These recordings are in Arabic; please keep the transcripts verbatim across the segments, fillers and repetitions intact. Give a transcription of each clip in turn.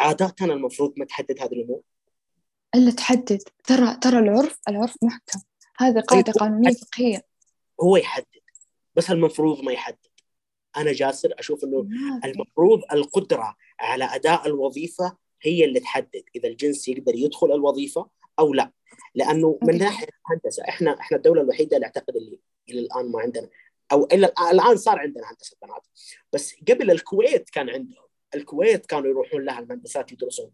عاداتنا كان المفروض ما تحدد هذه الأمور إلا تحدد. ترى ترى العرف العرف محكم، هذا قاعدة قانونية فقهية. هو يحدد بس المفروض ما يحدد. أنا جاسر أشوف أنه المفروض القدرة على أداء الوظيفة هي اللي تحدد إذا الجنس يقدر يدخل الوظيفة أو لا، لأنه من ناحية هندسة إحنا إحنا الدولة الوحيدة اللي أعتقد اللي إلى الآن ما عندنا، أو إلى الآن صار عندنا هندسة بنات، بس قبل الكويت كان عندهم. الكويت كانوا يروحون لها المهندسات يدرسون.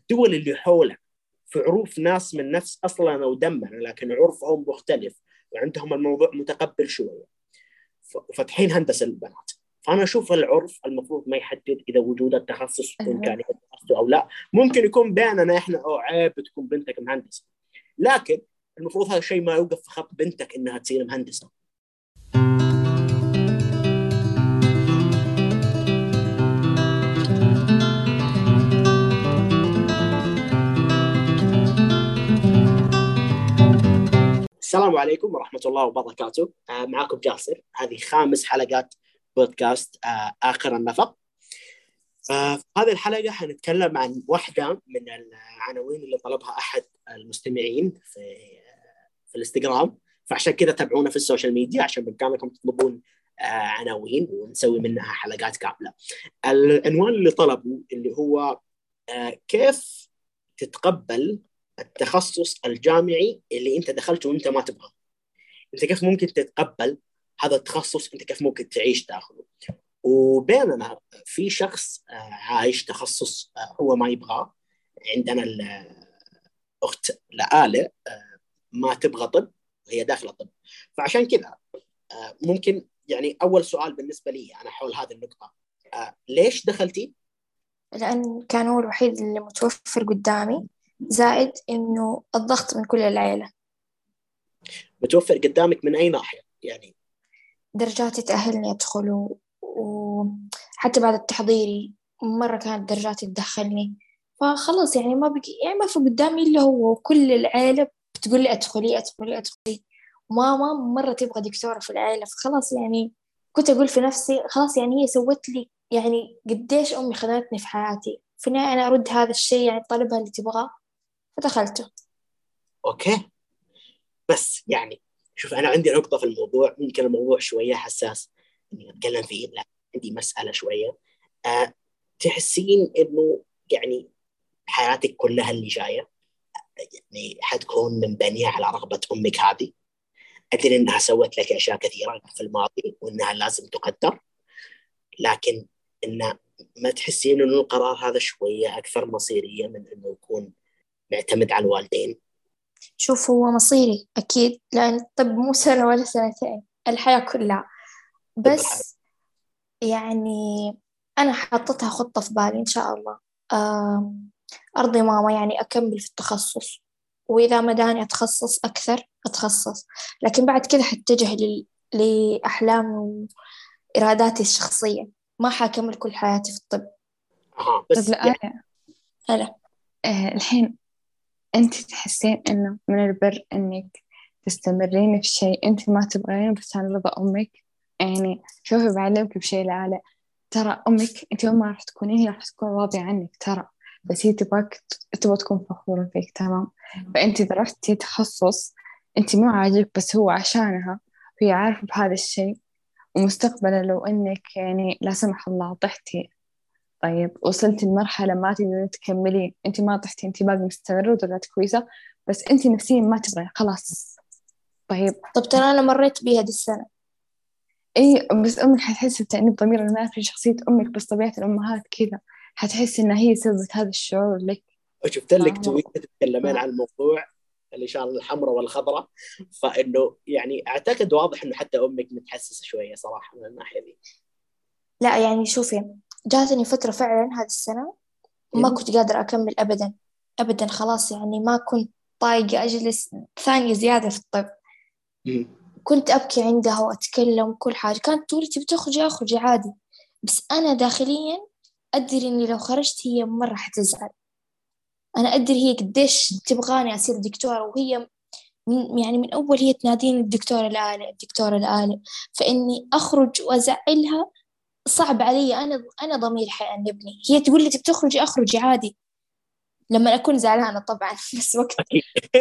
الدول اللي حولها في عروف ناس من نفس أصلنا ودمنا، لكن عرفهم مختلف وعندهم الموضوع متقبل شوية، ففتحين هندسة البنات. فأنا أشوف العرف المفروض ما يحدد إذا وجود التخصص كان أو لا. ممكن يكون بيننا إحنا أو عيب تكون بنتك مهندسة، لكن المفروض هذا الشيء ما يوقف في خط بنتك إنها تصير مهندسة. السلام عليكم ورحمة الله وبركاته. معكم جاسر، هذه خامس حلقات بودكاست آخر النفق. هذه الحلقة حنتكلم عن واحدة من العناوين اللي طلبها أحد المستمعين في في الانستغرام، فعشان كده تابعونا في السوشيال ميديا عشان بإمكانكم تطلبون عناوين ونسوي منها حلقات كاملة. العنوان اللي طلبوا اللي هو كيف تتقبل التخصص الجامعي اللي أنت دخلته وأنت ما تبغاه. أنت كيف ممكن تتقبل هذا التخصص؟ أنت كيف ممكن تعيش داخله؟ وبيننا في شخص عايش تخصص هو ما يبغاه. عندنا الأخت الآلة ما تبغى طب وهي داخلة طب. فعشان كذا ممكن يعني أول سؤال بالنسبة لي أنا حول هذه النقطة، ليش دخلتي؟ لأن كان هو الوحيد اللي متوفر قدامي، زائد إنه الضغط من كل العائلة. متوفر قدامك من أي ناحية؟ يعني درجاتي تأهلني أدخل، وحتى بعد التحضيري مرة كانت درجاتي تدخلني، فخلص يعني ما بقي يعني ما في قدامي إلا هو. كل العائلة بتقول لي أدخلي أدخلي أدخلي، وماما مرة تبغى دكتورة في العائلة، فخلص يعني كنت أقول في نفسي خلاص يعني هي سوت لي يعني قديش أمي خدتني في حياتي، في النهاية أنا أرد هذا الشيء يعني طلبها اللي تبغاه فدخلته. أوكي، بس يعني شوف أنا عندي نقطة في الموضوع، ممكن الموضوع شوية حساس إني أتكلم فيه، لا عندي مسألة شوية. أه تحسين إنه يعني حياتك كلها اللي جاية يعني حتكون مبنية على رغبة أمك هذه؟ أدري إنها سوت لك أشياء كثيرة في الماضي وإنها لازم تقدر، لكن إن ما تحسين إنه القرار هذا شوية أكثر مصيرية من إنه يكون معتمد على الوالدين؟ شوف هو مصيري أكيد، لأن طب مو سنة ولا سنتين، الحياة كلها. بس يعني أنا حطتها خطة في بالي إن شاء الله أرضي ماما يعني أكمل في التخصص، وإذا ما داني أتخصص أكثر أتخصص، لكن بعد كذا حتجه لأحلامي وإراداتي الشخصية، ما حاكمل كل حياتي في الطب. آه، بس طب لأ يعني. هلا آه، الحين أنت تحسين إنه من البر إنك تستمرين في شيء أنت ما تبغين بس عن رضا أمك؟ يعني شوفي بعلمك بشيء لعلة، ترى أمك أنت ما راح تكونين، هي راح تكون راضية عنك ترى، بس هي تبغاك تبغى تكون فخورة فيك، تمام؟ فأنت إذا رحتي تخصص أنت مو عاجبك بس هو عشانها هي عارفة بهذا الشيء، ومستقبلا لو أنك يعني لا سمح الله طحتي، طيب وصلت المرحلة ما تقدري تكملي، أنت ما طحتي، أنت باقي مستمرة ودرجات كويسة، بس أنت نفسيا ما تبغي خلاص. طيب طب ترى أنا مريت بيها دي السنة. إيه بس أمك حتحس بتأنيب ضمير، أنا ما أعرف شخصية أمك بس طبيعة الأمهات كذا، حتحس إن هي سببت هذا الشعور لك. شفت لك تويت تتكلمين عن الموضوع الإشارة الحمراء والخضراء، فإنه يعني أعتقد واضح إنه حتى أمك متحسسة شوية صراحة من الناحية دي. لا يعني شوفي جاتني فترة فعلا هذه السنة ما كنت قادرة أكمل أبدا أبدا، خلاص يعني ما كنت طايقة أجلس ثانية زيادة في الطب. كنت أبكي عندها وأتكلم كل حاجة، كانت تقولي تبي تخرجي أخرجي عادي، بس أنا داخليا أدري إني لو خرجت هي مرة حتزعل. أنا أدري هي قديش تبغاني أصير دكتورة، وهي من يعني من أول هي تناديني الدكتورة الآلة الدكتورة الآلة، فإني أخرج وأزعلها صعب علي، أنا أنا ضميري حيأنبني. هي تقول لي تخرجي أخرجي عادي لما أكون زعلانة طبعا، بس وقت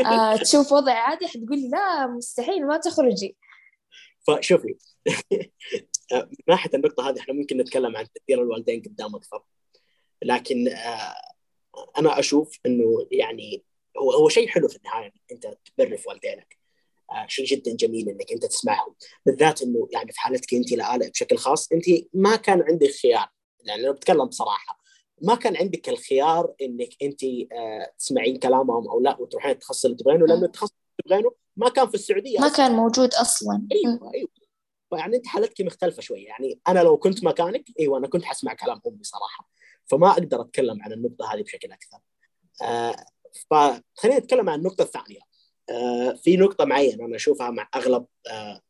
آه تشوف وضع عادي حتقول لا مستحيل ما تخرجي. فشوفي من ناحية النقطة هذه إحنا ممكن نتكلم عن تأثير الوالدين قدام أكثر، لكن آه أنا أشوف إنه يعني هو هو شيء حلو في النهاية أنت تبر في والدينك، آه شيء جدا جميل إنك أنت تسمعهم، بالذات إنه يعني في حالتك أنت لآلة بشكل خاص أنت ما كان عندك خيار، يعني أنا بتكلم بصراحة ما كان عندك الخيار إنك أنت آه تسمعين كلامهم أو لا وتروحين التخصص اللي تبغينه، لأنه التخصص اللي تبغينه ما كان في السعودية، ما أصلاً كان موجود أصلاً. أيوة أيوة يعني أنت حالتك مختلفة شوية، يعني أنا لو كنت مكانك أيوة أنا كنت حسمع كلام أمي صراحة، فما أقدر أتكلم عن النقطة هذه بشكل أكثر. آه فخلينا نتكلم عن النقطة الثانية. آه في نقطة معينة أنا أشوفها مع أغلب آه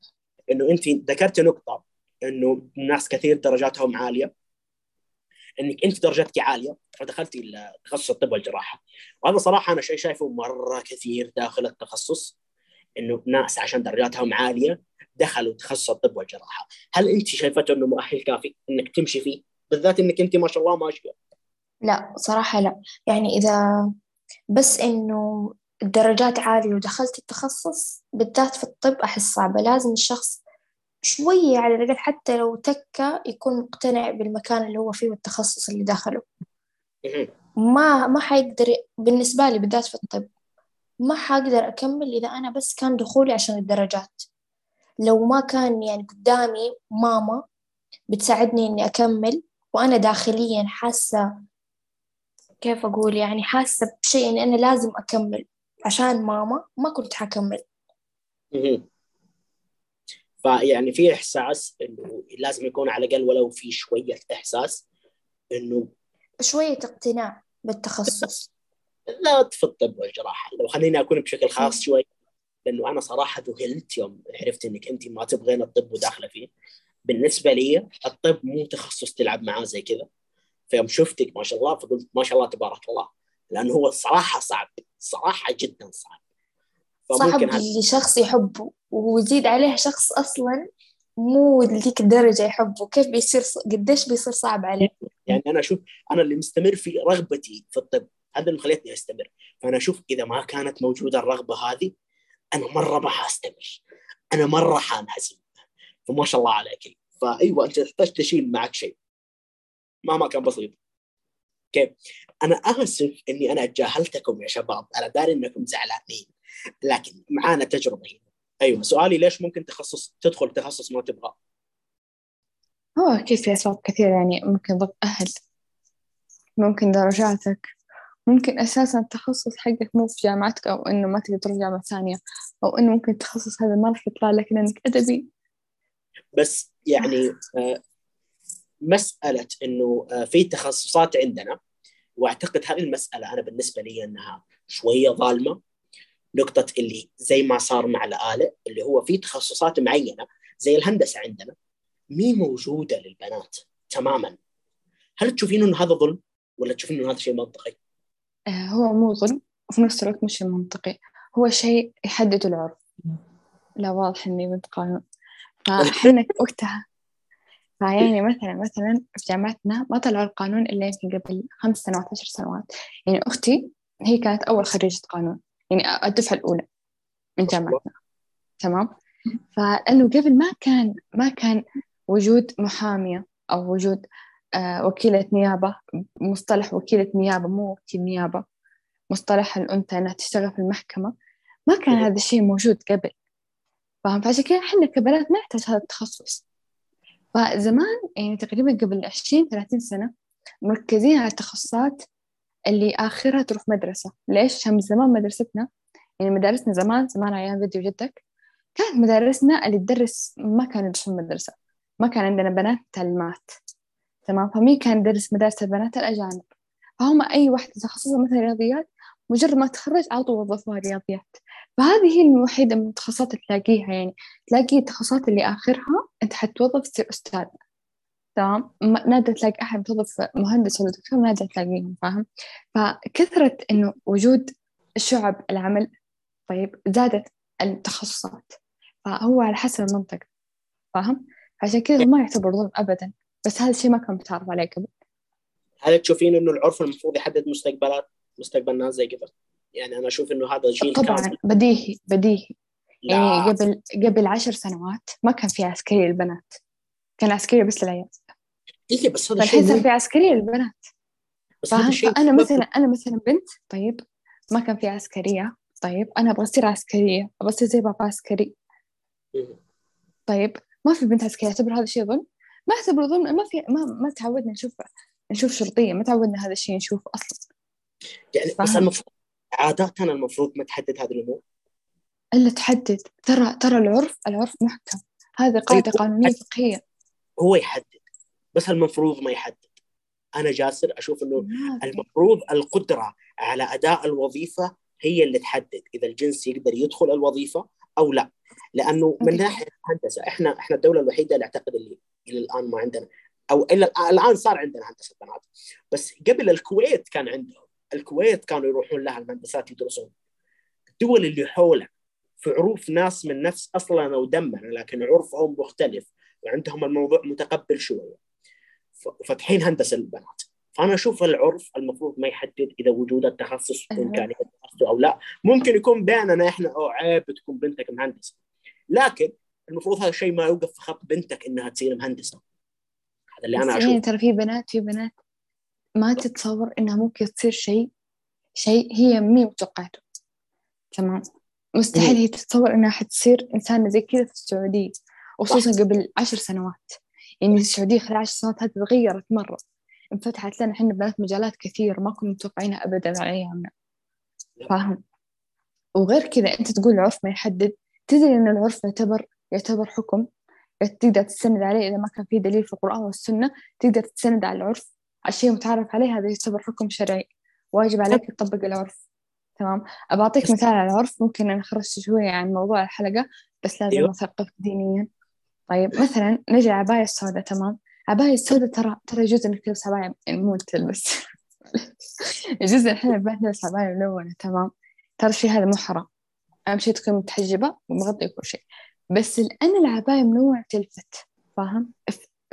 إنه أنت ذكرت نقطة إنه ناس كثير درجاتهم عالية، إنك أنت درجتك عالية فدخلتي تخصص الطب والجراحة، وهذا صراحة أنا شيء شايفه مرة كثير داخل التخصص، إنه ناس عشان درجاتهم عالية دخلوا تخصص الطب والجراحة. هل أنت شايفته إنه مؤهل كافي إنك تمشي فيه، بالذات إنك أنت ما شاء الله ماشية؟ لا صراحة لا، يعني إذا بس إنه الدرجات عالية ودخلت التخصص بالذات في الطب أحس صعبة، لازم الشخص شوية على الأقل حتى لو تكة يكون مقتنع بالمكان اللي هو فيه والتخصص اللي داخله. ما ما حيقدر بالنسبة لي بالذات في الطب ما حقدر أكمل إذا أنا بس كان دخولي عشان الدرجات، لو ما كان يعني قدامي ماما بتساعدني إني أكمل وأنا داخليا حاسة كيف أقول يعني حاسة بشيء إن أنا لازم أكمل عشان ماما ما كنت حكمل. فيعني في إحساس إنه لازم يكون على الأقل ولو في شوية إحساس إنه شوية اقتناع بالتخصص، لا في الطب والجراحة. لو خليني أكون بشكل خاص شوي، لأنه أنا صراحة ذهلت يوم عرفت إنك أنت ما تبغين الطب وداخلة فيه. بالنسبة لي الطب مو تخصص تلعب معاه زي كذا، فيوم شفتك ما شاء الله فقلت ما شاء الله تبارك الله، لأنه هو صراحة صعب، صراحة جدا صعب، صعب اللي شخص يحبه ويزيد عليه شخص أصلا مو لديك درجة يحبه، كيف بيصير قديش بيصير صعب عليه. يعني أنا أشوف أنا اللي مستمر في رغبتي في الطب، هذا اللي خليتني أستمر، فأنا أشوف إذا ما كانت موجودة الرغبة هذه أنا مرة ما حاستمر، أنا مرة حانهزم. فما شاء الله عليك، فأيوة أنت تحتاج تشيل معك شيء مهما كان بسيط. كيف أنا أسف إني أنا تجاهلتكم يا شباب، أنا داري إنكم زعلانين لكن معانا تجربة هنا. أيوة سؤالي ليش ممكن تخصص تدخل تخصص ما تبغاه؟ هو كيف في أسباب كثيرة، يعني ممكن ضغط أهل، ممكن درجاتك، ممكن أساساً التخصص حقك مو في جامعتك، أو إنه ما تقدر تروح جامعة ثانية، أو إنه ممكن التخصص هذا ما رح يطلع لك لأنك أدبي. بس يعني آه مسألة إنه آه في تخصصات عندنا، وأعتقد هذه المسألة أنا بالنسبة لي أنها شوية ظالمة، نقطة اللي زي ما صار مع الآلة اللي هو في تخصصات معينة زي الهندسة عندنا مي موجودة للبنات تماماً. هل تشوفين إنه هذا ظلم ولا تشوفين إنه هذا شيء منطقي؟ هو مو ظلم وفي نفس الوقت مش منطقي، هو شيء يحدد العرف. لا واضح إني بنت قانون، فحنا وقتها يعني مثلا مثلا في جامعتنا ما طلع القانون إلا يمكن قبل خمس سنوات عشر سنوات، يعني أختي هي كانت أول خريجة قانون، يعني الدفعة الأولى من جامعتنا تمام. فلأنه قبل ما كان ما كان وجود محامية أو وجود آه وكيلة نيابة، مصطلح وكيلة نيابة مو وكيل نيابة، مصطلح الأنثى أنها تشتغل في المحكمة، ما كان هذا الشيء موجود قبل، فهم؟ فعشان كده إحنا كبنات نحتاج هذا التخصص. فزمان يعني تقريبا قبل عشرين ثلاثين سنة مركزين على التخصصات اللي آخرها تروح مدرسة. ليش؟ هم زمان مدرستنا يعني مدارسنا زمان زمان عيان بدي وجدك كانت مدارسنا اللي تدرس، ما كانوا يدرسون مدرسة، ما كان عندنا بنات تعلمات تمام، فمي كان درس مدارس البنات الأجانب، فهم أي واحدة تخصصها مثل رياضيات مجرد ما تخرج عطوا وظفوها رياضيات. فهذه هي الوحيدة من التخصصات تلاقيها، يعني تلاقي التخصصات اللي آخرها أنت حتوظف تصير أستاذ تمام، نادر تلاقي أحد توظف مهندس ولا دكتور، نادر تلاقيهم فاهم. فكثرة إنه وجود شعب العمل طيب زادت التخصصات، فهو على حسب المنطق فاهم، عشان كذا ما يعتبر ظلم أبدا، بس هذا الشيء ما كان متعرف عليه قبل. هل تشوفين إنه العرف المفروض يحدد مستقبلات مستقبلنا زي كذا؟ يعني أنا أشوف إنه هذا جيل طبعا كامل. بديهي بديهي لا. يعني قبل قبل عشر سنوات ما كان في عسكري البنات، كان عسكري بس العيال. إيه بس هذا الحين صار في عسكري البنات. أنا مثلا أنا مثلا بنت طيب ما كان في عسكرية، طيب أنا أبغى أصير عسكرية، أبغى أصير زي بابا عسكري. طيب ما في بنت عسكرية، أعتبر هذا الشيء ظلم؟ ما أعتبر ظلم، ما في ما ما تعودنا نشوف نشوف شرطية، ما تعودنا هذا الشيء نشوف أصلا. يعني بس المفروض عاداتنا المفروض ما تحدد هذه الأمور. إلا تحدد، ترى ترى العرف العرف محكم، هذه قاعدة قانونية فقهية. هو يحدد بس المفروض ما يحدد. أنا جاسر أشوف إنه المفروض القدرة على أداء الوظيفة هي اللي تحدد إذا الجنس يقدر يدخل الوظيفة أو لا، لأنه من ناحية هندسة إحنا إحنا الدولة الوحيدة اللي أعتقد اللي إلى الآن ما عندنا، أو إلى الآن صار عندنا هندسة بنات، بس قبل الكويت كان عندهم، الكويت كانوا يروحون لها المهندسات يدرسون. الدول اللي حولها في عروف ناس من نفس أصلنا ودمنا، لكن عرفهم مختلف وعندهم الموضوع متقبل شوية، ففتحين هندسة البنات. فأنا أشوف العرف المفروض ما يحدد إذا وجود التخصص إمكانية التخصص أو لا. ممكن يكون بيننا إحنا أو عيب تكون بنتك مهندسة، لكن المفروض هذا الشيء ما يوقف في خط بنتك إنها تصير مهندسة. هذا اللي أنا أشوف. ترى في بنات في بنات ما تتصور إنها ممكن تصير شيء شيء هي مية متوقعته، تمام؟ مستحيل هي تتصور إنها حتصير إنسانة زي كذا في السعودية، وخصوصا قبل عشر سنوات. يعني السعودية خلال عشر سنوات هذه تغيرت مرة، انفتحت لنا إحنا بنات مجالات كثير ما كنا متوقعينها أبدا على أيامنا، فاهم؟ وغير كذا أنت تقول العرف ما يحدد، تدري إن العرف يعتبر يعتبر حكم تقدر تستند عليه، إذا ما كان فيه دليل في القرآن والسنة تقدر تستند على العرف، على الشيء متعارف عليه هذا يعتبر حكم شرعي، واجب عليك تطبق العرف، تمام؟ أبعطيك مثال على العرف، ممكن أنا خرجت شوية عن موضوع الحلقة بس لازم أثقف دينيا. طيب مثلا نجي عباية السوداء، تمام؟ عباية السوداء ترى ترى يجوز إنك تلبس عباية، يعني مو تلبس يجوز إحنا بنات نلبس عباية ملونة، تمام؟ ترى شيء هذا محرم، أهم شيء تكون متحجبة ومغطية كل شيء، بس الآن العباية ملونة تلفت، فاهم؟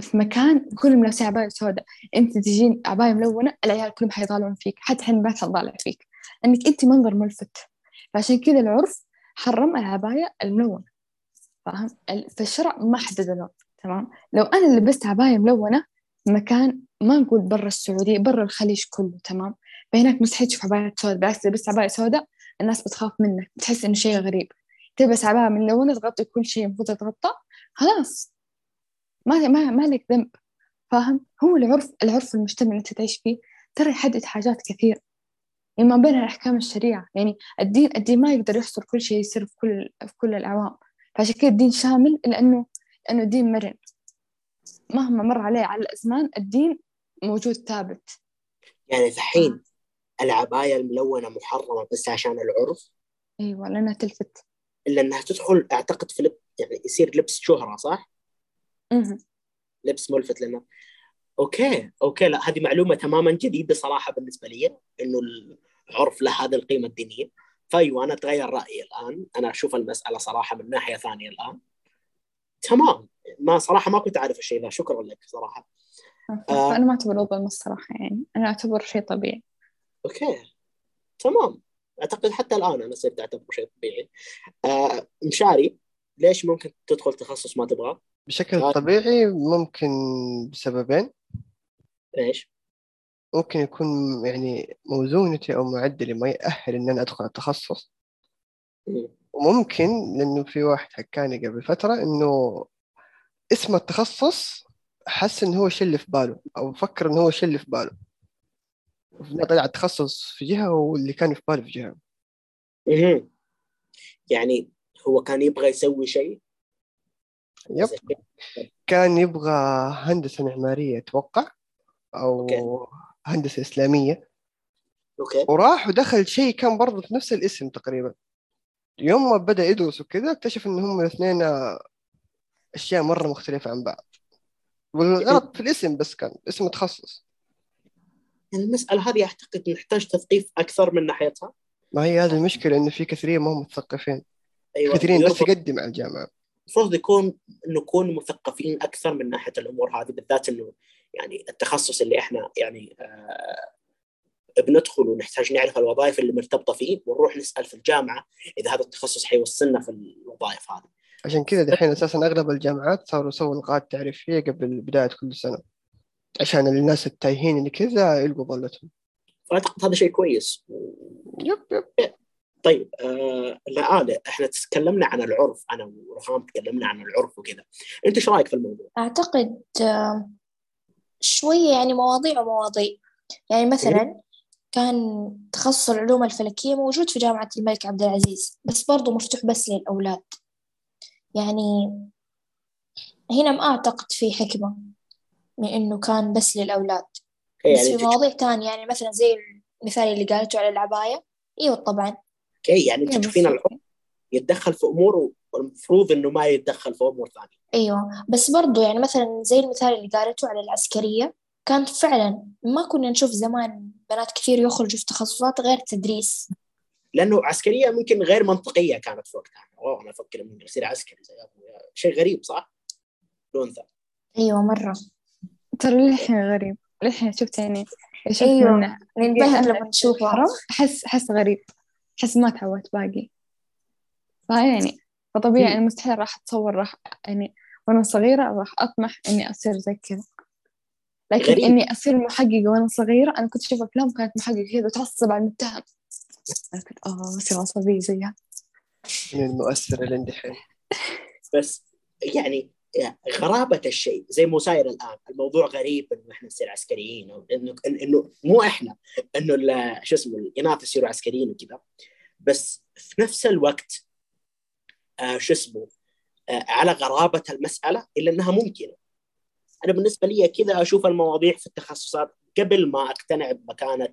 في مكان كلهم لابسين عباية سوداء، أنت تجين عباية ملونة العيال كلهم حيضالون فيك، حتى حنبات حنضالع فيك، إنك أنت منظر ملفت، فعشان كذا العرف حرم العباية الملونة، فاهم؟ فالشرع ما حدد لون، تمام؟ لو أنا لبست عباية ملونة مكان ما نقول برا السعودية، برا الخليج كله، تمام؟ فهناك مستحيل تشوف عباية سوداء، بالعكس لبست عباية سوداء الناس بتخاف منك، بتحس إنه شيء غريب، تلبس عباية ملونة تغطي كل شيء المفروض تغطى، خلاص ما ما ما لك ذنب، فاهم؟ هو العرف العرف المجتمع اللي تعيش فيه ترى يحدد حاجات كثير، يعني ما بينها أحكام الشريعة، يعني الدين الدين ما يقدر يحصر كل شيء يصير في كل في كل الأعوام، فعشان كده الدين شامل، لأنه لأنه دين مرن مهما مر عليه على الأزمان الدين موجود ثابت. يعني الحين العباية الملونة محرمة بس عشان العرف؟ أيوة، لأنها تلفت، إلا أنها تدخل أعتقد في لب... يعني يصير لبس شهرة، صح؟ أمم لبس ملفت لنا. أوكي أوكي لا هذه معلومة تماما جديدة صراحة بالنسبة لي، إنه العرف له هذه القيمة الدينية. فأيوة أنا أتغير رأيي الآن، أنا أشوف المسألة صراحة من ناحية ثانية الآن، تمام؟ ما صراحة ما كنت أعرف الشيء ذا، شكرا لك صراحة. أنا ما أعتبر ظلم الصراحة، يعني أنا أعتبر شيء طبيعي. أوكي تمام، أعتقد حتى الآن أنا صرت أعتبر شيء طبيعي. آه، مشاري ليش ممكن تدخل تخصص ما تبغاه؟ بشكل آه. طبيعي ممكن بسببين. ليش؟ ممكن يكون يعني موزونتي أو معدلي ما يأهل إن أنا أدخل التخصص، وممكن لأنه في واحد حكاني قبل فترة إنه اسم التخصص حس إنه هو شل في باله، أو فكر إنه هو شل في باله، طلع التخصص في جهة واللي كان في باله في جهة. إيه يعني هو كان يبغى يسوي شيء، يب كان يبغى هندسة معمارية أتوقع، أو أوكي. هندسة إسلامية، أوكي. وراح ودخل شيء كان برضه في نفس الاسم تقريبا، يوم ما بدأ يدرس وكذا اكتشف إن هم الاثنين أشياء مرة مختلفة عن بعض، والغلط في الاسم بس كان اسم تخصص. المسألة هذه أعتقد نحتاج تثقيف أكثر من ناحيتها، ما هي هذه المشكلة إنه في كثيرين ما هم مثقفين، أيوة. كثيرين بس يقدم على الجامعة المفروض يكون نكون مثقفين أكثر من ناحية الأمور هذه بالذات، إنه يعني التخصص اللي إحنا يعني آه بندخل ونحتاج نعرف الوظائف اللي مرتبطة فيه، ونروح نسأل في الجامعة إذا هذا التخصص حيوصلنا في الوظائف هذه. عشان كذا دحين أساساً أغلب الجامعات صاروا يسووا لقاءات تعريفية قبل بداية كل سنة عشان الناس التايهين اللي كذا يلقوا ضلتهم. فأعتقد هذا شيء كويس. يب يب. طيب آه الآلة، احنا تكلمنا عن العرف، انا ورخام تكلمنا عن العرف وكذا، انت ايش رايك في الموضوع؟ اعتقد آه شويه يعني مواضيع ومواضيع، يعني مثلا كان تخصص العلوم الفلكيه موجود في جامعه الملك عبد العزيز بس برضو مفتوح بس للاولاد، يعني هنا ما اعتقد في حكمه من انه كان بس للاولاد، يعني بس في مواضيع تانية يعني مثلا زي المثال اللي قالته على العبايه. ايوه طبعا. أي يعني تشوفين العرف يتدخل في أمور والمفروض إنه ما يتدخل في أمور ثانية. أيوة بس برضو يعني مثلا زي المثال اللي قالته على العسكرية، كانت فعلا ما كنا نشوف زمان بنات كثير يخرجوا في تخصصات غير تدريس، لأنه عسكرية ممكن غير منطقية كانت في وقتها. والله أنا أفكر إنه يصير عسكري زي أبويا، شيء غريب صح؟ لون ذا. أيوة مرة ترى لحين غريب، لحين شفت يعني أيوة ننبهر لما نشوفه، حس حس غريب، حس ما تعودت باقي، فيعني فطبيعي أنا مستحيل راح أتصور راح يعني وأنا صغيرة راح أطمح إني أصير زي كذا، لكن غريب. إني أصير محققة وأنا صغيرة، أنا كنت أشوف أفلام كانت محققة كذا وتعصب على المتهم، أنا كنت آه أصير عصبية زيها من المؤثرة لندحين. بس يعني غرابة الشيء زي مساير الآن، الموضوع غريب إنه إحنا نصير عسكريين، أو إنه إنه مو إحنا إنه لا شو اسمه الإناث يصيروا عسكريين وكذا، بس في نفس الوقت آه شو اسمه آه على غرابة المسألة إلا أنها ممكنة. أنا بالنسبة لي كذا أشوف المواضيع في التخصصات قبل ما أقتنع بمكانة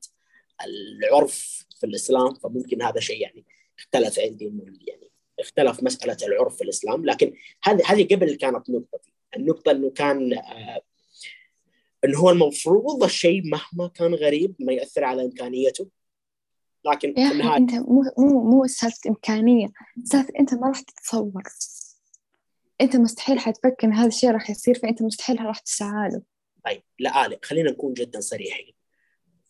العرف في الإسلام، فممكن هذا شيء يعني اختلف عندي يعني. اختلف مسألة العرف في الإسلام، لكن هذه هذه قبل كانت نقطتي، النقطة إنه كان آه إنه هو المفروض الشيء مهما كان غريب ما يأثر على إمكانيته، لكن يعني أنت مو مو مو سالفة إمكانية، سالفة أنت ما راح تتصور، أنت مستحيل حتفكر إن هذا الشيء راح يصير، فأنت مستحيل راح تسعى له. طيب لا آلي، خلينا نكون جدا صريحين،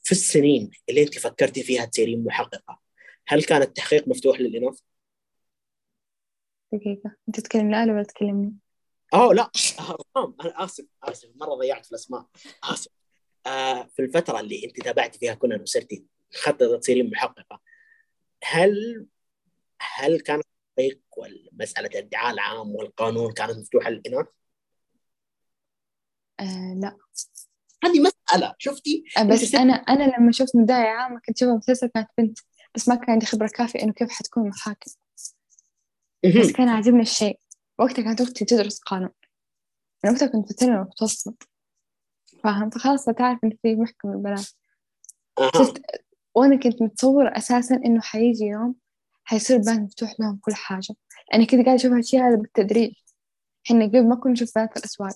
في السنين اللي أنت فكرتي فيها تصيرين محققة، هل كان التحقيق مفتوح للإناث؟ دقيقة، أنت تتكلم لا ولا تكلمني؟ أوه لا رخام، أنا آسف آسف مرة ضيعت في الأسماء، آسف آه في الفترة اللي أنت تابعت فيها كنا وسرتي خطة تصيرين محققة، هل هل كان التحقيق والمسألة الادعاء العام والقانون كانت مفتوحة للإناث؟ آه لا هذه مسألة شفتي، بس أنا أنا لما شفت مدعي عام كنت شوفها مسلسل كانت بنت، بس ما كان عندي خبرة كافية إنه كيف حتكون محاكم، بس كان عاجبني الشيء وقتها، كانت وقتي تدرس قانون، أنا وقتها كنت في الثانوي المتوسط، فاهم؟ فخلاص تعرف إن في محكمة البنات شفت، وأنا كنت متصور أساساً إنه حيجي يوم حيصير بنات مفتوح لهم كل حاجة، أنا كنت قاعدة أشوف هالشيء هذا بالتدريج، إحنا قبل ما كنا نشوف بنات في الأسواق،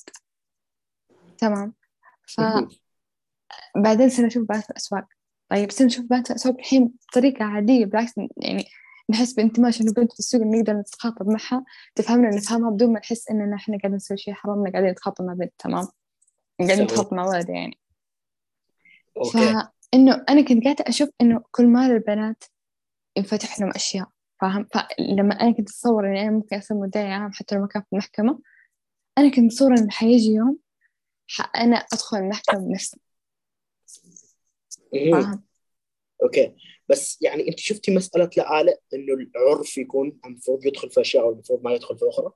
تمام؟ فبعدين صرنا نشوف بنات في الأسواق، طيب صرنا نشوف بنات في الأسواق الحين بطريقة عادية، بالعكس يعني نحس بانتماء إنه بنت في السوق نقدر نتخاطب معها، تفهمنا نفهمها بدون ما نحس إننا إحنا قاعدين نسوي شيء حرام، قاعدين نتخاطب مع بنت، تمام؟ قاعدين نتخاطب مع ولد يعني. فإنه أنا كنت قاعدة أشوف إنه كل ما البنات ينفتح لهم أشياء، فاهم؟ فلما أنا كنت أتصور إني أنا ممكن أسوي مدعي عام حتى لو ما كان في المحكمة، أنا كنت أتصور إن حيجي يوم أنا أدخل المحكمة بنفسي. فاهم؟ أوكي. بس يعني أنت شفتي مسألة لآلة إنه العرف يكون المفروض يدخل في أشياء والمفروض ما يدخل في أخرى،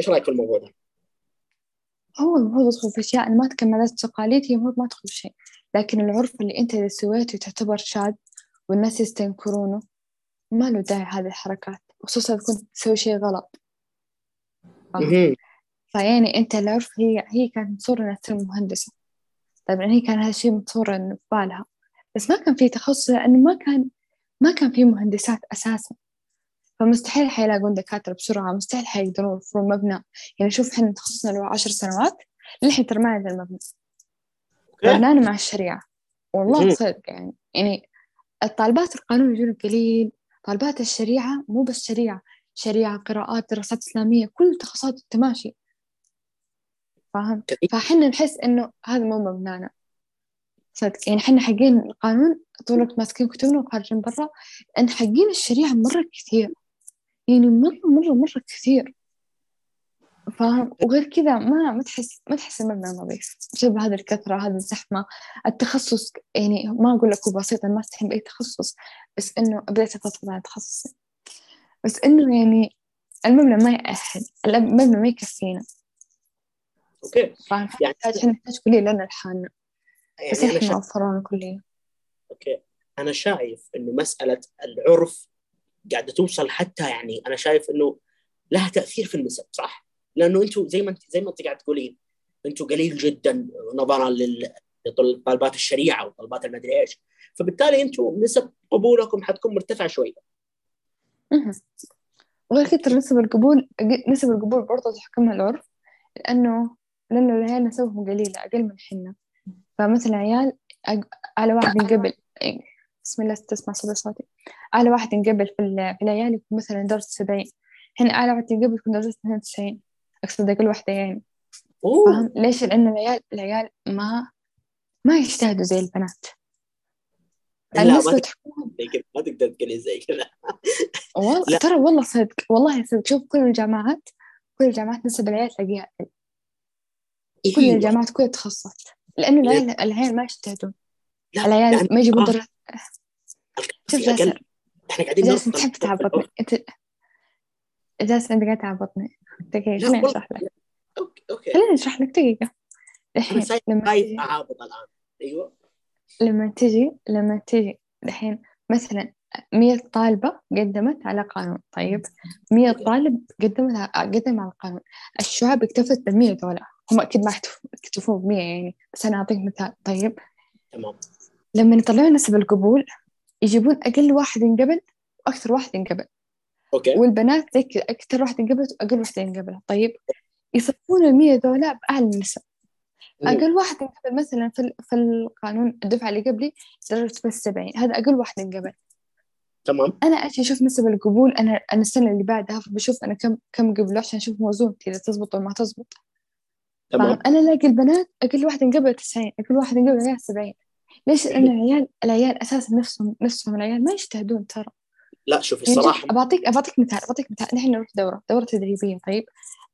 إيش رأيك في الموضوع ده؟ هو المفروض يدخل في أشياء أنا ما تكملت تقاليد، هي المفروض ما تدخل في شيء، لكن العرف اللي أنت إذا سويته تعتبر شاذ والناس يستنكرونه ما له داعي هذه الحركات، خصوصا إذا كنت تسوي شيء غلط. فيعني أنت العرف هي هي كانت تصور إنها تصير مهندسة، طبعا هي كان هذا الشيء متصور إنه في بالها، بس ما كان في تخصص لأنه ما كان ما كان في مهندسات أساساً، فمستحيل حيلاقون دكاترة بسرعة، مستحيل حيقدرون يوفرون مبنى، يعني شوف إحنا تخصصنا له عشر سنوات لحين ترمى هذا المبنى، بنانا مع الشريعة والله صدق يعني يعني الطالبات القانون يجون قليل، طالبات الشريعة مو بس شريعة شريعة، قراءات، دراسات إسلامية، كل تخصصات التماشي، فاهم؟ فحنا نحس إنه هذا مو ممنعنا صدق، يعني حنا حقين القانون طول الوقت ماسكين كتبنا وخارجين برا، لأن حقين الشريعة مرة كثير، يعني مرة مرة مرة كثير، فاهم؟ وغير كذا ما ما تحس ما تحس المبنى نظيف بسبب هذه الكثرة، هذه الزحمة، التخصص يعني ما أقول لك هو بسيط، أنا ما استحي بأي تخصص، بس إنه بديت أفضل عن تخصصي، بس إنه يعني المبنى ما يأهل، المبنى ما يكفينا. أوكي. فاهم؟ يعني نحتاج نحتاج كلية لنا لحالنا. يعني بس إحنا موفرين كلية. أوكي. أنا شايف إنه مسألة العرف قاعدة توصل حتى، يعني أنا شايف إنه لها تأثير في النسب، صح؟ لأنه أنتوا زي ما أنت زي ما أنت قاعد تقولين أنتوا قليل جدا نظرا لطلبات الشريعة وطلبات المدري إيش، فبالتالي أنتوا نسب قبولكم حتكون مرتفعة شوية. وغير كده نسب القبول نسب القبول برضه تحكمها العرف، لأنه لأنه العيال نسبهم قليلة أقل من حنا، فمثلا عيال على واحد نقبل، بسم الله تسمع صدى صوتي، على واحد نقبل في العيال يكون مثلا درجة سبعين، هنا على واحد نقبل يكون درجة اثنين وتسعين، أقصد كل واحدة يعني. أوه. فهم؟ ليش؟ لأن العيال العيال ما ما يجتهدوا زي البنات. لا ما تقدر تقولي زي كذا. والله ترى والله صدق والله صدق، شوف كل الجامعات كل الجامعات نسب العيال تلاقيها أقل. إيه؟ كل الجامعات كلها تخصصت لأنه العيال العيال ما يجتهدون. العيال ما يجيبون درجة. شوف جاسر. إحنا قاعدين جالس تحب تعبطني أنت. جالس أنت قاعد تعبطني. دقيقة خليني أشرح لك. أوكي أوكي. خليني أشرح لك دقيقة. الحين لما تيجي أعابط الآن. أيوة. لما تيجي لما تيجي الحين مثلاً مية طالبة قدمت على قانون، طيب مية طالب قدمت قدم على القانون، الشعب اكتفت بمية دولار، هم أكيد ما اكتفوا بمية يعني، بس أنا أعطيك مثال. طيب تمام. لما يطلعون نسب القبول يجيبون أقل واحد ينقبل وأكثر واحد ينقبل. أوكي. والبنات ذيك أكثر واحدة انقبلت وأقل واحدة انقبلت، طيب يصفون المية دولار بأعلى النسب، أقل واحدة انقبل مثلا في في القانون الدفعة اللي قبلي درجة بس سبعين، هذا أقل واحدة انقبل. تمام. أنا أجي أشوف نسب القبول، أنا أنا السنة اللي بعدها بشوف أنا كم كم قبلوا عشان أشوف موازونتي إذا تزبط ولا ما تزبط. تمام. أنا لاقي البنات أقل واحدة انقبلت تسعين، أقل واحدة انقبلت سبعين. ليش؟ لأن العيال العيال أساسا نفسهم نفسهم العيال ما يجتهدون ترى. لا شوفي الصراحة أبعطيك أبعطيك مثال أبعطيك مثال نحن نروح دورة دورة تدريبية، طيب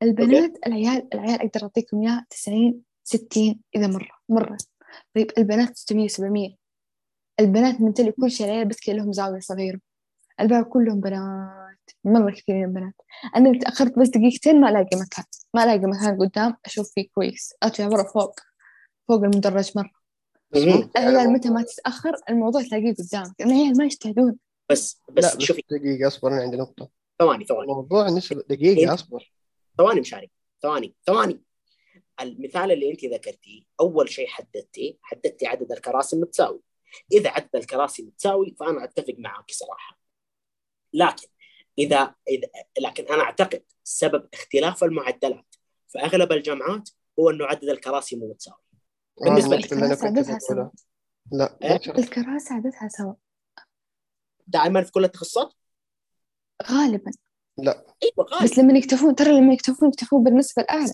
البنات okay. العيال العيال أقدر أعطيكم إياها تسعين ستين إذا مرة مرة، طيب البنات ستمية سبعمية، البنات ممتلئ كل شيء، العيال بس كلهم زاوية صغيرة، الباقي كلهم بنات مرة كثيرين بنات. أنا تأخرت بس دقيقتين ما ألاقي مكان ما ألاقي مكان قدام أشوف فيه كويس، أطلع برا فوق فوق المدرج مرة. العيال متى ما تتأخر الموضوع تلاقيه قدامك، العيال ما يجتهدون. بس بس شوفي دقيقة أصبر، أنا عندي نقطة. ثواني ثواني موضوع نسب دقيقة أصبر ثواني مشاري ثواني ثواني المثال اللي أنت ذكرتيه أول شيء حددتي حددتي عدد الكراسي متساوي، إذا عدد الكراسي متساوي فأنا أتفق معك صراحة، لكن إذا إذا لكن أنا أعتقد سبب اختلاف المعدلات في أغلب الجامعات هو إنه عدد الكراسي مو متساوي بالنسبة للكراسي عددها سوا. لا الكراسي عددها سوا دائما في كل التخصصات غالبا. لا ايوه غالبا، بس لما يكتفون ترى لما يكتفون يكتفون بالنسبه الاعلى،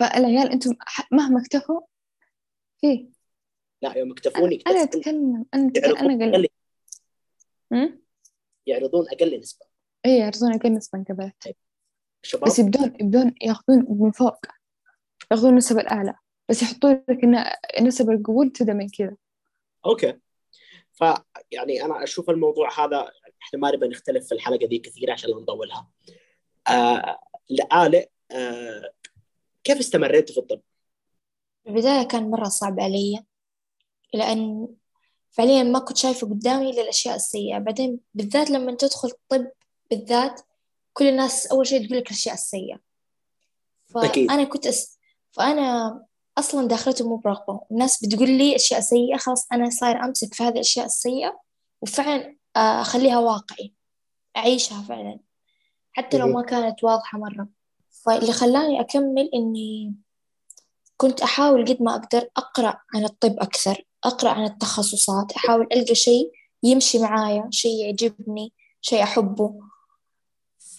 فالعيال انتم مهما اكتفوا فيه لا يوم يكتفون يكتفون. انا اتكلم انا انا قلت امم يعرضون اقل نسبه. اي يعرضون اقل نسبه انقبلت، بس يبدون يبدون ياخذون من فوق، ياخذون النسبه الاعلى، بس يحطون لك ان نسبه القبول تبدا من كذا. اوكي. ف يعني أنا أشوف الموضوع هذا إحنا ما نبي نختلف في الحلقة دي كثير عشان لا نطولها. آه لآلة، آه كيف استمريت في الطب؟ البداية كان مرة صعب علي لأن فعليا ما كنت شايفة قدامي إلا الأشياء السيئة، بعدين بالذات لما تدخل الطب بالذات كل الناس أول شيء تقول لك الأشياء السيئة، فأنا كنت أس... فأنا أصلاً داخلته مو برغبة، الناس بتقول لي أشياء سيئة خلاص أنا صاير أمسك في هذه الأشياء السيئة وفعلاً أخليها واقعي أعيشها فعلاً حتى لو ما كانت واضحة مرة. فاللي خلاني أكمل إني كنت أحاول قد ما أقدر أقرأ عن الطب أكثر، أقرأ عن التخصصات، أحاول ألقى شيء يمشي معايا، شيء يعجبني، شيء أحبه،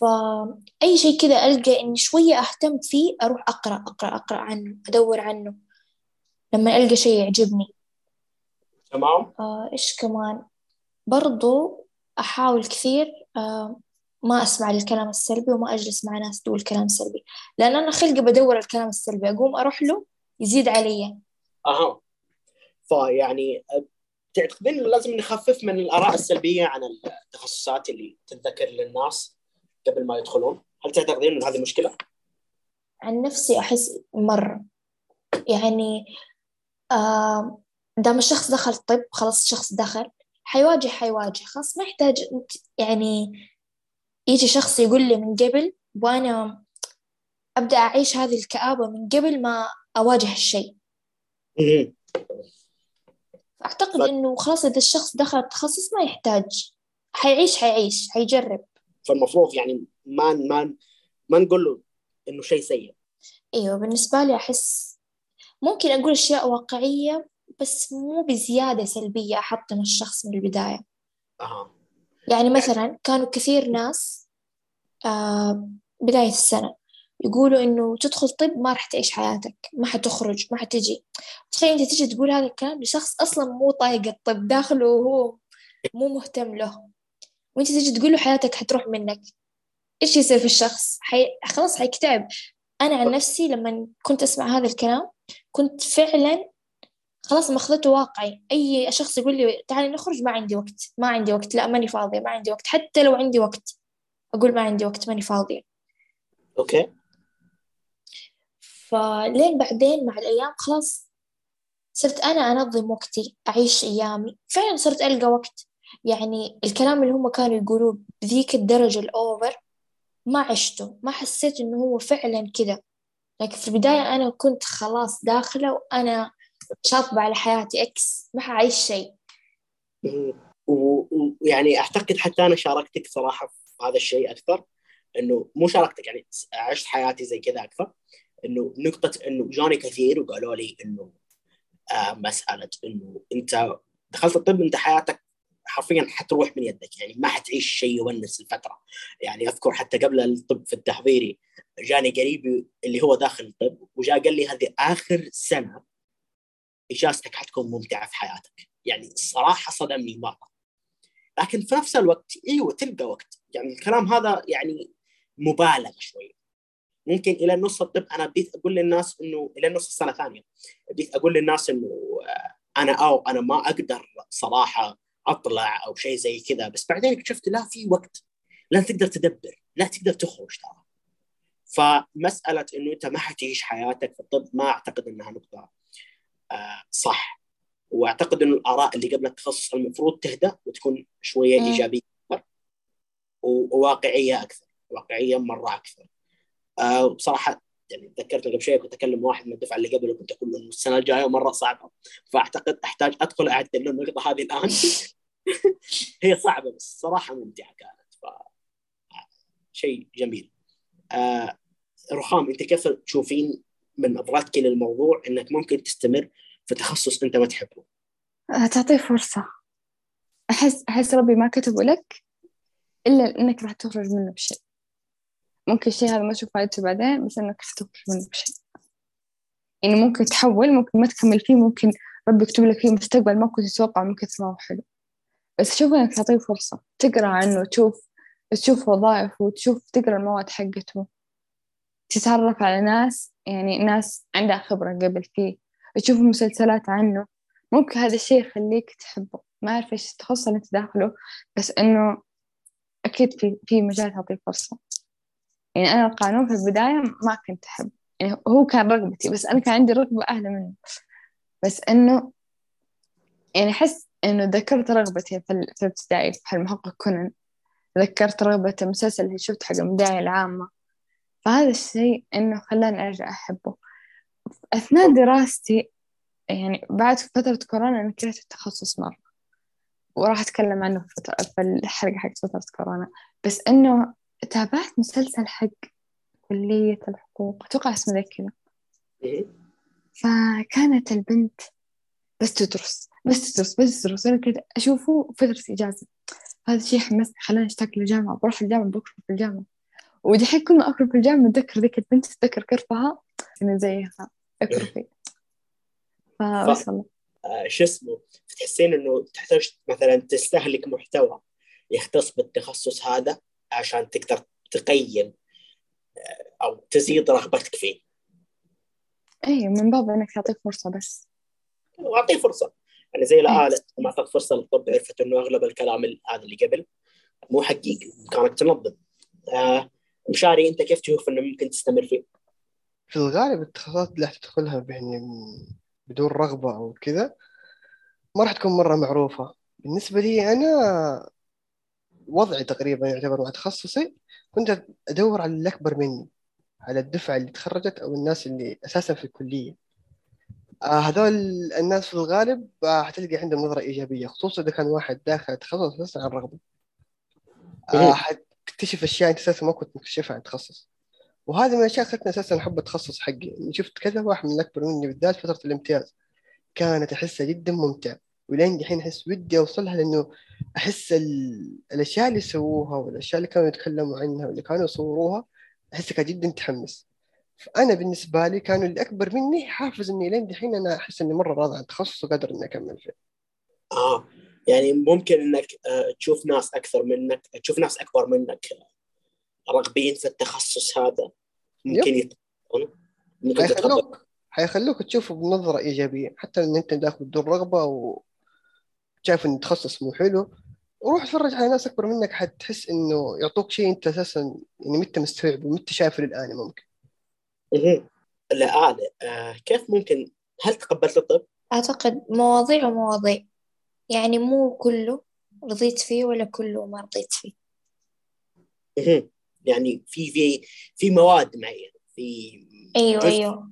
فأي شيء كذا ألقى إني شوية أهتم فيه أروح أقرأ أقرأ أقرأ عنه، أدور عنه لما ألقى شيء يعجبني. تمام. آه إيش كمان برضو أحاول كثير آه ما أسمع للكلام السلبي وما أجلس مع ناس دول كلام سلبي، لأن أنا خلقي بدور الكلام السلبي، أقوم أروح له يزيد علي. أها. فيعني تعتقدين لازم نخفف من الآراء السلبية عن التخصصات اللي تتذكر للناس قبل ما يدخلون؟ هل تعتقدين أن هذه مشكلة؟ عن نفسي أحس مرة، يعني آه دام الشخص دخل طب خلاص الشخص دخل حيواجه حيواجه خلاص، ما يحتاج يعني يجي شخص يقول لي من قبل وأنا أبدأ أعيش هذه الكآبة من قبل ما أواجه الشيء. أعتقد إنه خلاص إذا الشخص دخل التخصص ما يحتاج، حيعيش حيعيش حيجرب. فالمفروض يعني ما ما ما نقول له إنه شيء سيء. أيوة بالنسبة لي أحس ممكن أقول أشياء واقعية بس مو بزيادة سلبية، أحطم الشخص من البداية. أها. يعني مثلا كانوا كثير ناس آه بداية السنة يقولوا إنه تدخل طب ما رح تعيش حياتك، ما حتخرج، ما حتجي. تخيل أنت تجي تقول هذا الكلام لشخص أصلا مو طايق الطب داخله وهو مو مهتم له، وأنت تجي تقول له حياتك حتروح منك، إيش يصير في الشخص؟ حي... خلاص حيكتئب. أنا عن نفسي لما كنت أسمع هذا الكلام كنت فعلا خلاص ماخذته واقعي. أي شخص يقول لي تعالي نخرج، ما عندي وقت ما عندي وقت، لا ماني فاضية ما عندي وقت، حتى لو عندي وقت أقول ما عندي وقت ماني فاضية. أوكي. فلين بعدين مع الأيام خلاص صرت أنا أنظم وقتي، أعيش أيامي، فعلا صرت ألقى وقت. يعني الكلام اللي هم كانوا يقولوه بذيك الدرجة الأوفر ما عشته، ما حسيت إنه هو فعلا كده، لكن في البداية أنا كنت خلاص داخلة وأنا شاطبة على حياتي إكس ما حعيش شيء. ويعني أعتقد حتى أنا شاركتك صراحة في هذا الشيء أكثر، إنه مو شاركتك يعني عشت حياتي زي كذا أكثر، إنه نقطة إنه جاني كثير وقالوا لي إنه آه مسألة إنه أنت دخلت الطب أنت حياتك حرفياً حتروح من يدك، يعني ما حتعيش شيء ونس الفترة. يعني أذكر حتى قبل الطب في التحضيري جاني قريبي اللي هو داخل الطب وجاء قال لي هذه آخر سنة إجازتك حتكون ممتعة في حياتك. يعني الصراحة صدمني مرة، لكن في نفس الوقت أيوة تلقى وقت. يعني الكلام هذا يعني مبالغ شوي، ممكن إلى نص الطب. أنا بديت أقول للناس إنه إلى نص السنة الثانية بديت أقول للناس إنه أنا أو أنا ما أقدر صراحة أطلع أو شيء زي كذا، بس بعدين اكتشفت لا في وقت، لا تقدر تدبر، لا تقدر تخرج ترى. فمسألة إنه أنت ما حتعيش حياتك في الطب ما أعتقد إنها نقطة آه صح، وأعتقد إنه الآراء اللي قبل التخصص المفروض تهدأ وتكون شوية إيجابية أكثر وواقعية أكثر، واقعية مرة أكثر. أه بصراحة يعني تذكرت قبل شوية كنت أكلم واحد من الدفعة اللي قبله كنت أقول له إنه السنة الجاية مرة صعبة، فأعتقد أحتاج أدخل أعدل له النقطة هذه الآن. هي صعبة بس صراحة ممتعة كانت، ف شيء جميل. أه رخام، أنت كيف تشوفين من نظرتك للموضوع إنك ممكن تستمر في تخصص أنت ما تحبه؟ تعطيه فرصة. أحس أحس ربي ما كتبه لك إلا إنك راح تخرج منه بشيء. ممكن الشيء هذا ما أشوف فائدته بعدين، بس إنك تخرج منه بشيء. يعني ممكن تحول، ممكن ما تكمل فيه، ممكن ربي يكتب لك فيه مستقبل ما كنت تتوقع من كثر ما هو حلو. بس أشوف إنك تعطيه فرصة، تقرأ عنه، تشوف تشوف وظائف وتشوف تقرأ المواد حقته، تتعرف على ناس يعني ناس عندها خبرة قبل فيه، تشوف مسلسلات عنه. ممكن هذا الشيء يخليك تحبه. ما أعرف إيش التخصص اللي أنت داخله، بس إنه أكيد في في مجال تعطيه فرصة. يعني أنا القانون في البداية ما كنت أحب، يعني هو كان رغبتي بس أنا كان عندي رغبة أعلى منه، بس إنه يعني أحس إنه ذكرت رغبتي في في الابتدائي في المحقق كونان، ذكرت رغبة المسلسل اللي شفت حق المداعي العامة، فهذا الشيء إنه خلاني أرجع أحبه. أثناء دراستي يعني بعد فترة كورونا أنا كرهت التخصص مرة، وراح أتكلم عنه في الحلقة حق فترة كورونا، بس إنه تابعت مسلسل حق كلية الحقوق توقع اسمه ذاك كذا، فكانت البنت بس تدرس بس تدرس بس تدرس أنا كده أشوفه فترة إجازة. هذا الشيء حمسني خلاني أشتغل الجامعة، بروح الجامعة بكرة في الجامعة ودحين كل ما أقرب الجامعة أتذكر ذيك البنت أتذكر كرفها أنا زيها أكرفي فبس الله شو اسمه تحسين إنه تحتاج مثلا تستهلك محتوى يختص بالتخصص هذا عشان تقدر تقيم أو تزيد رغبتك فيه. أي من باب إنك تعطيه فرصة بس. وأعطيه فرصة يعني زي الآلة ما أعطت فرصة للطب عرفت إنه أغلب الكلام هذا اللي قبل مو حقيقي كانت تنظم. آه مشاري أنت كيف تشوف إنه ممكن تستمر فيه؟ في الغالب التخصصات اللي هتدخلها يعني بدون رغبة أو كذا ما راح تكون مرة معروفة. بالنسبة لي أنا وضعي تقريبا يعتبر مع تخصصي كنت أدور على الأكبر مني على الدفعة اللي تخرجت أو الناس اللي أساسا في الكلية. آه هذول الناس في الغالب هتلقى آه عندهم نظرة إيجابية خصوصا إذا كان واحد داخل تخصص بس عن رغبة هتكتشف آه أشياء أنت أساسا ما كنت مكتشفها عن تخصص. وهذا من الأشياء خلتني أساسا حب التخصص حقي. شفت كذا واحد من الأكبر مني بالذات فترة الامتياز كانت أحسها جدا ممتعة ولين دحين أحس ودي أوصلها لأنه أحس ال... الأشياء اللي سووها والأشياء اللي كانوا يتكلموا عنها واللي كانوا يصوروها أحسها جدا تحمس. فأنا بالنسبة لي كانوا الأكبر مني حافز إني لين دحين أنا أحس إني مرة راضي عن تخصص وقدر إني أكمل فيه. آه يعني ممكن إنك تشوف ناس أكثر منك تشوف ناس أكبر منك راغبين في التخصص هذا ممكن يتقبلون هيخلوك هيخلوك تشوفه بنظرة إيجابية حتى إن أنت داخل بدون رغبة و شايف إن التخصص مو حلو روح اتفرج على ناس أكبر منك حتحس إنه يعطوك شيء أنت أساساً يعني متى مستوعب ومتى شايفه للآن ممكن. إيه لا آه كيف ممكن هل تقبلت الطب؟ أعتقد مواضيع ومواضيع يعني مو كله رضيت فيه ولا كله ما رضيت فيه. إيه يعني في في في مواد معينة في أيوة أيوه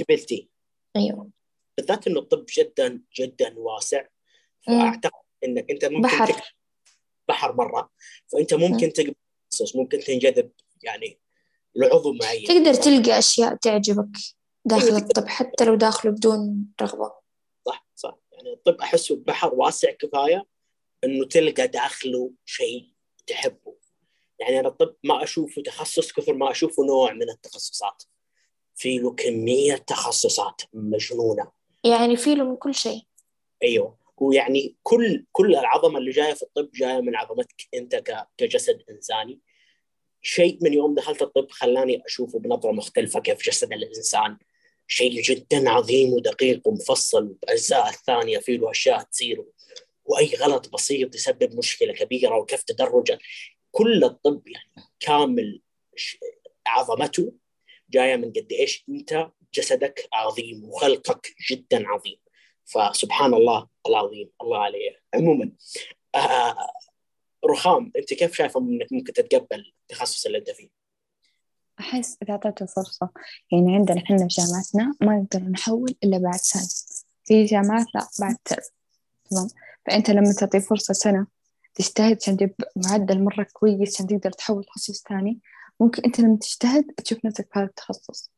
قبلتي أيوه بالذات إنه الطب جداً جداً واسع. فأعتقد إنك أنت ممكن بحر تك... بحر مرة فأنت ممكن تقبل تخصص ممكن تنجذب يعني لعضو معين تقدر تلقى أشياء تعجبك داخل الطب حتى لو داخله بدون رغبة. صح صح يعني الطب أحسه بحر واسع كفاية إنه تلقى داخله شيء تحبه. يعني أنا الطب ما أشوفه تخصص كثر ما أشوفه نوع من التخصصات في له كمية تخصصات مجنونة يعني في له من كل شيء. أيوه ويعني كل كل العظمه اللي جايه في الطب جايه من عظمتك انت كجسد انساني. شيء من يوم دخلت الطب خلاني اشوفه بنظره مختلفه كيف جسد الانسان شيء جدا عظيم ودقيق ومفصل باجزاء الثانيه في له اشياء تصير واي غلط بسيط يسبب مشكله كبيره وكيف تدرج كل الطب يعني كامل عظمته جايه من قد ايش انت جسدك عظيم وخلقك جدا عظيم. فسبحان الله العظيم الله عليه. عموما آه رخام أنت كيف شايفة أنك ممكن تتقبل التخصص اللي أنت فيه؟ أحس إذا أعطيته فرصة يعني عندنا إحنا بجامعتنا ما نقدر نحول إلا بعد سنة في جامعات لا بعد ترم تمام. فأنت لما تعطي فرصة سنة تجتهد عشان تجيب معدل مرة كويس عشان تقدر تحول تخصص ثاني ممكن أنت لما تجتهد تشوف نفسك في هذا التخصص.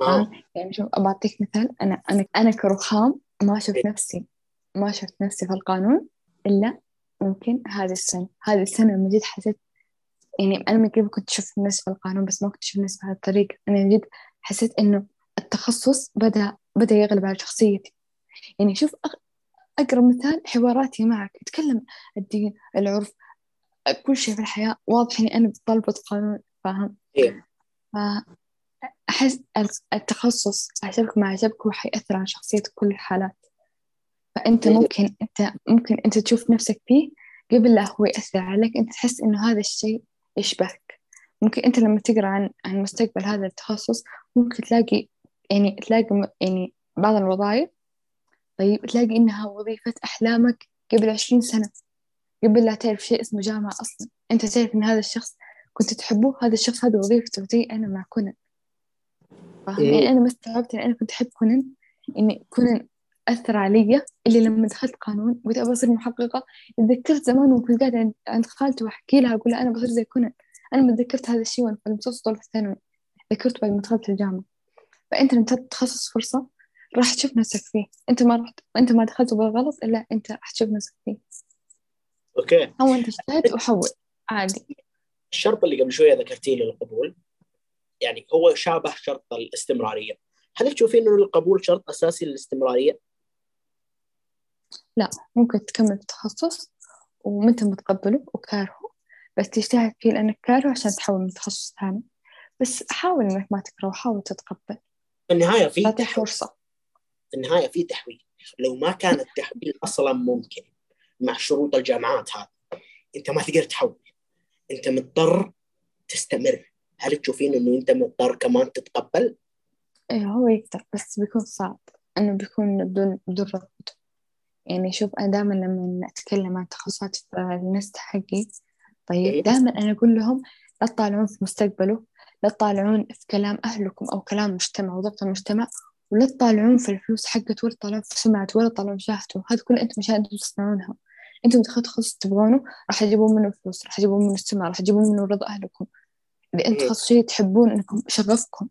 آه. يعني شوف أبعطيك مثال أنا أنا أنا كرخام ما شفت نفسي ما شفت نفسي في القانون إلا ممكن هذه السنة هذه السنة من جد حسيت يعني أنا من قبل كنت شفت نفسي في القانون بس ما كنت شفت نفسي بهذه الطريقة. أنا من جد حسيت إنه التخصص بدأ بدأ يغلب على شخصيتي. يعني شوف أقرب مثال حواراتي معك أتكلم الدين العرف كل شيء في الحياة واضح إني أنا طالبة قانون فاهم. إيه. ف... أحس التخصص عجبك ما عجبك هو حيأثر على شخصيتك كل الحالات. فأنت ممكن أنت ممكن أنت تشوف نفسك فيه قبل لا هو يأثر عليك أنت تحس إنه هذا الشيء يشبهك. ممكن أنت لما تقرأ عن عن مستقبل هذا التخصص ممكن تلاقي يعني تلاقي يعني بعض الوظائف طيب تلاقي إنها وظيفة أحلامك قبل عشرين سنة قبل لا تعرف شيء اسمه جامعة أصلا. أنت تعرف إن هذا الشخص كنت تحبه هذا الشخص هذا وظيفته زي أنا مع كون يعني أنا مستوعبت أن أنا كنت أحب كونن إن كونن أثر علي اللي لما دخلت قانون وأبغى أصير محققة تذكرت زمان وكنت قاعدة عند خالتي وأحكي لها أقول لها أنا بصير زي كونن. أنا ما تذكرت هذا الشيء وأنا في المتوسط ولا في الثانوي ذكرت بعد ما دخلت الجامعة. فأنت لما تتخصص فرصة راح تشوف نفسك فيه أنت ما رحت أنت ما دخلت بالغلط إلا أنت راح تشوف نفسك فيه. أوكي. أو أنت اشتهيت وحول عادي. الشرط اللي قبل شويه ذكرتيه للقبول يعني هو شابه شرط الاستمراريه، هل تشوفين انه القبول شرط اساسي للاستمراريه؟ لا، ممكن تكمل التخصص ومتى ما تقبله وكارهه بس تجتهد فيه لانك كارهه عشان تحول من تخصص ثاني، بس حاول انك ما تكره وحاول تتقبل. في النهايه في فرصه، في النهايه في تحويل، لو ما كان التحويل اصلا ممكن مع شروط الجامعات هذه انت ما تقدر تحول، انت مضطر تستمر. هل تشوفين انه انت مضطر كمان تتقبل؟ ايه هو يقدر بس بيكون صعب، انه بيكون بدون بدون رغبته. يعني شوف انا دائما لما اتكلم عن تخصصات الناس حقي، طيب دائما انا اقول لهم لا تطالعون في مستقبله، لا تطالعون في كلام اهلكم او كلام مجتمع وضغط المجتمع، ولا تطالعون في الفلوس حقت، ولا تطالعون في سمعته، ولا تطالعون في شهرته. هذا كله انتم مشان انتم تصنعونها، انتم تاخذوا تخصص تبغونه راح يجيبون منه فلوس، راح يجيبون منه السمعة، راح يجيبون منه رضا اهلكم. اذا انتم تخصصوا شيء تحبون انكم شغفكم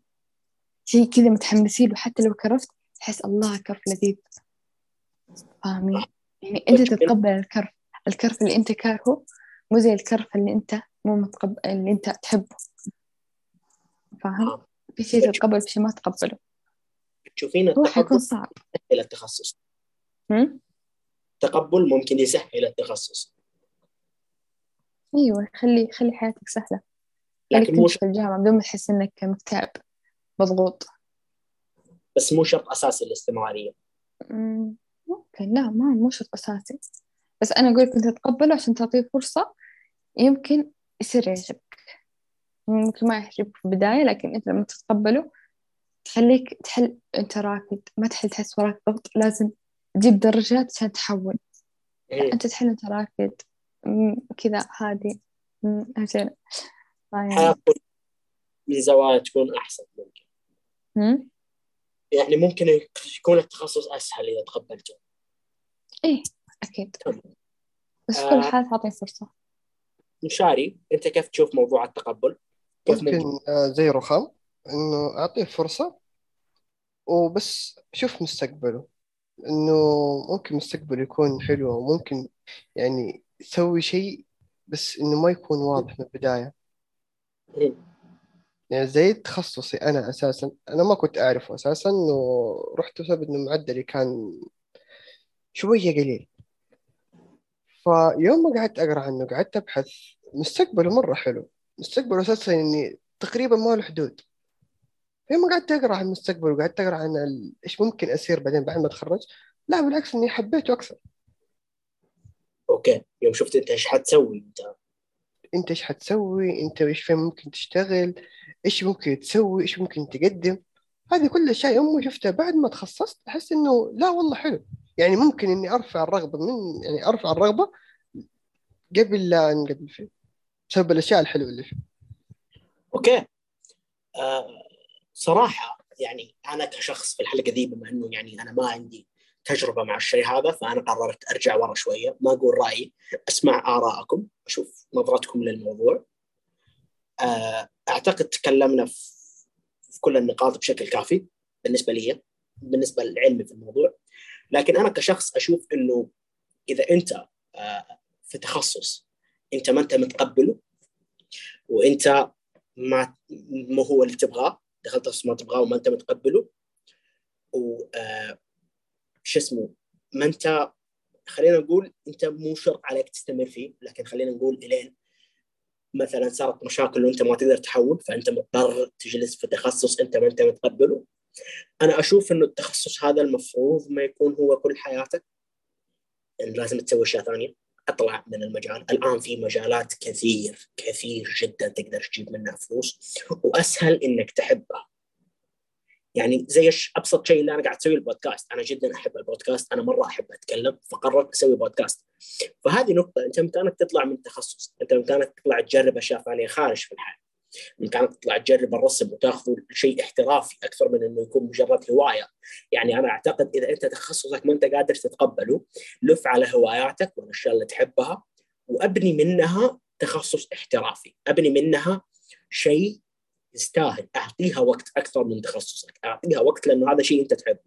شيء كذا متحمسين له، حتى لو كرفت تحس الله كرف لذيذ، فاهمين؟ يعني انت تتقبل الكرف، الكرف اللي انت كارهه مو زي الكرف اللي انت مو متقبل اللي انت تحبه، فاهم؟ في شيء تتقبل، في شيء ما تقبله. تشوفين التقبل الى التخصص امم التقبل ممكن يسهل التخصص. ايوه، خلي خلي حياتك سهله، لكن مو في الجامعه بدون ما تحس انك مكتئب مضغوط، بس مو شرط اساسي الاستمراريه. امم ممكن لا، ما مو شرط اساسي، بس انا اقول لك انت تتقبله عشان تعطيه فرصه، يمكن يصير يعجبك، ممكن ما يعجبك في البدايه، لكن انت لما تتقبله تخليك تحل، انت راكد ما تحل تحس وراك ضغط لازم تجيب درجات عشان تحول. إيه. انت تحل انت راكد كذا هادي عشان يعني من زوايا تكون احسن ممكن. امم يعني ممكن يكون التخصص اسهل اذا تقبلته. ايه اكيد. طبعا. بس في كل حال تعطي فرصه. مشاري، انت كيف تشوف موضوع التقبل؟ ممكن زي رخام إنه أعطيه فرصة وبس، شوف مستقبله، إنه ممكن مستقبله يكون حلو، وممكن يعني يسوي شيء بس إنه ما يكون واضح من البداية. يعني زي تخصصي أنا أساساً، أنا ما كنت أعرفه أساساً، ورحت بسبب إنه معدلي كان شوية قليل، فيوم ما قعدت أقرأ عنه قعدت أبحث، مستقبله مرة حلو، مستقبله أساساً إني تقريباً ما له حدود. لما قعدت أقرأ عن المستقبل وقعدت أقرأ عن ال... إيش ممكن أصير بعدين بعد ما أتخرج، لا بالعكس إني حبيته أكثر. أوكي، يوم شفت أنت إيش حتسوي، أنت أنت إيش حتسوي، أنت إيش فين ممكن تشتغل، إيش ممكن تسوي، إيش ممكن تقدم، هذه كل شيء أمي شفتها بعد ما تخصصت، أحس إنه لا والله حلو، يعني ممكن إني أرفع الرغبة من يعني أرفع الرغبة قبل لا نقبل فيه بسبب الأشياء الحلوة اللي فيه. أوكي. آه... صراحة يعني أنا كشخص في الحلقة ذي، بما أنه يعني أنا ما عندي تجربة مع الشيء هذا، فأنا قررت أرجع ورا شوية، ما أقول رأيي، أسمع آراءكم، أشوف نظرتكم للموضوع. أعتقد تكلمنا في كل النقاط بشكل كافي بالنسبة لي، بالنسبة للعلم في الموضوع، لكن أنا كشخص أشوف أنه إذا أنت في تخصص أنت ما أنت متقبله وأنت ما هو اللي تبغاه، دخلت تخصص ما تبغاه وما أنت متقبله، وش اسمه ما أنت، خلينا نقول أنت مو شرط عليك تستمر فيه، لكن خلينا نقول إلين مثلا صارت مشاكل وأنت ما تقدر تحول، فأنت مضطر تجلس في تخصص أنت ما أنت متقبله. أنا أشوف إنه التخصص هذا المفروض ما يكون هو كل حياتك، إن لازم تسوي أشياء ثانية، أطلع من المجال. الآن في مجالات كثير كثير جدا تقدر تجيب منها فلوس وأسهل إنك تحبها، يعني زي أبسط شيء اللي أنا قاعد أسوي البودكاست، أنا جدا أحب البودكاست، أنا مرة أحب أتكلم، فقررت أسوي بودكاست. فهذه نقطة، أنت بإمكانك تطلع من تخصص، أنت بإمكانك تطلع تجرب أشياء ثانية خارج في الحياة، بإمكانك تطلع تجرب الرسم وتأخذ شيء احترافي أكثر من إنه يكون مجرد هواية. يعني أنا أعتقد إذا أنت تخصصك ما أنت قادر تتقبله، لف على هواياتك والأشياء اللي تحبها وأبني منها تخصص احترافي، أبني منها شيء يستاهل، أعطيها وقت أكثر من تخصصك، أعطيها وقت لأنه هذا شيء أنت تحبه،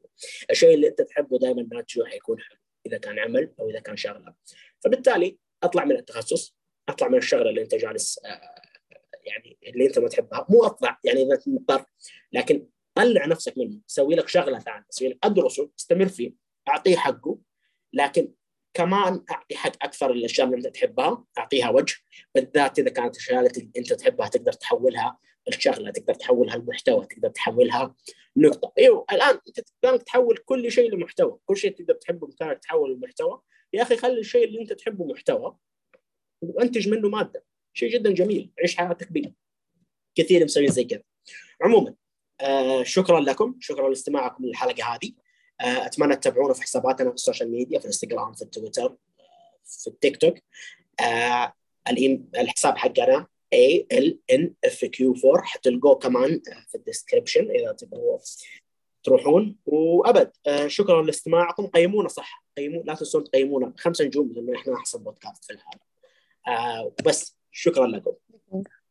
الشيء اللي أنت تحبه دائما ناتجه حيكون حلو إذا كان عمل أو إذا كان شغلة. فبالتالي أطلع من التخصص، أطلع من الشغلة اللي أنت جالس يعني اللي انت ما تحبها، مو اطلع يعني اذا مضطر، لكن طلع نفسك منه، سوي لك شغله ثانيه، سوي لك، ادرسه، استمر فيه، اعطيه حقه، لكن كمان اعطي حق اكثر للاشياء اللي انت تحبها، اعطيها وجه، بالذات اذا كانت الاشياء اللي انت تحبها تقدر تحولها الشغله، تقدر تحولها المحتوى، تقدر تحولها نقطه. ايوه الان انت تقدر تحول كل شيء لمحتوى، كل شيء تقدر تحبه بامكانك تحوله لمحتوى. يا اخي خلي الشيء اللي انت تحبه محتوى وانتج منه ماده، شيء جدا جميل، عيش حياتك بيه. كثير مسويين زي كذا. عموما آه شكرا لكم، شكرا لاستماعكم للحلقه هذه. آه اتمنى تتابعونا في حساباتنا في السوشيال ميديا، في الانستغرام، في التويتر، آه في التيك توك. آه الحساب حقنا إيه إل إن إف كيو فور، حتلقوه كمان في الديسكربشن اذا تبغوا تروحون. وابد آه شكرا لاستماعكم. قيمونا صح، قيمونا، لا تنسون تقيمونا خمسة نجوم لانه احنا احسن بودكاست في العالم. آه بس شكرا لكم.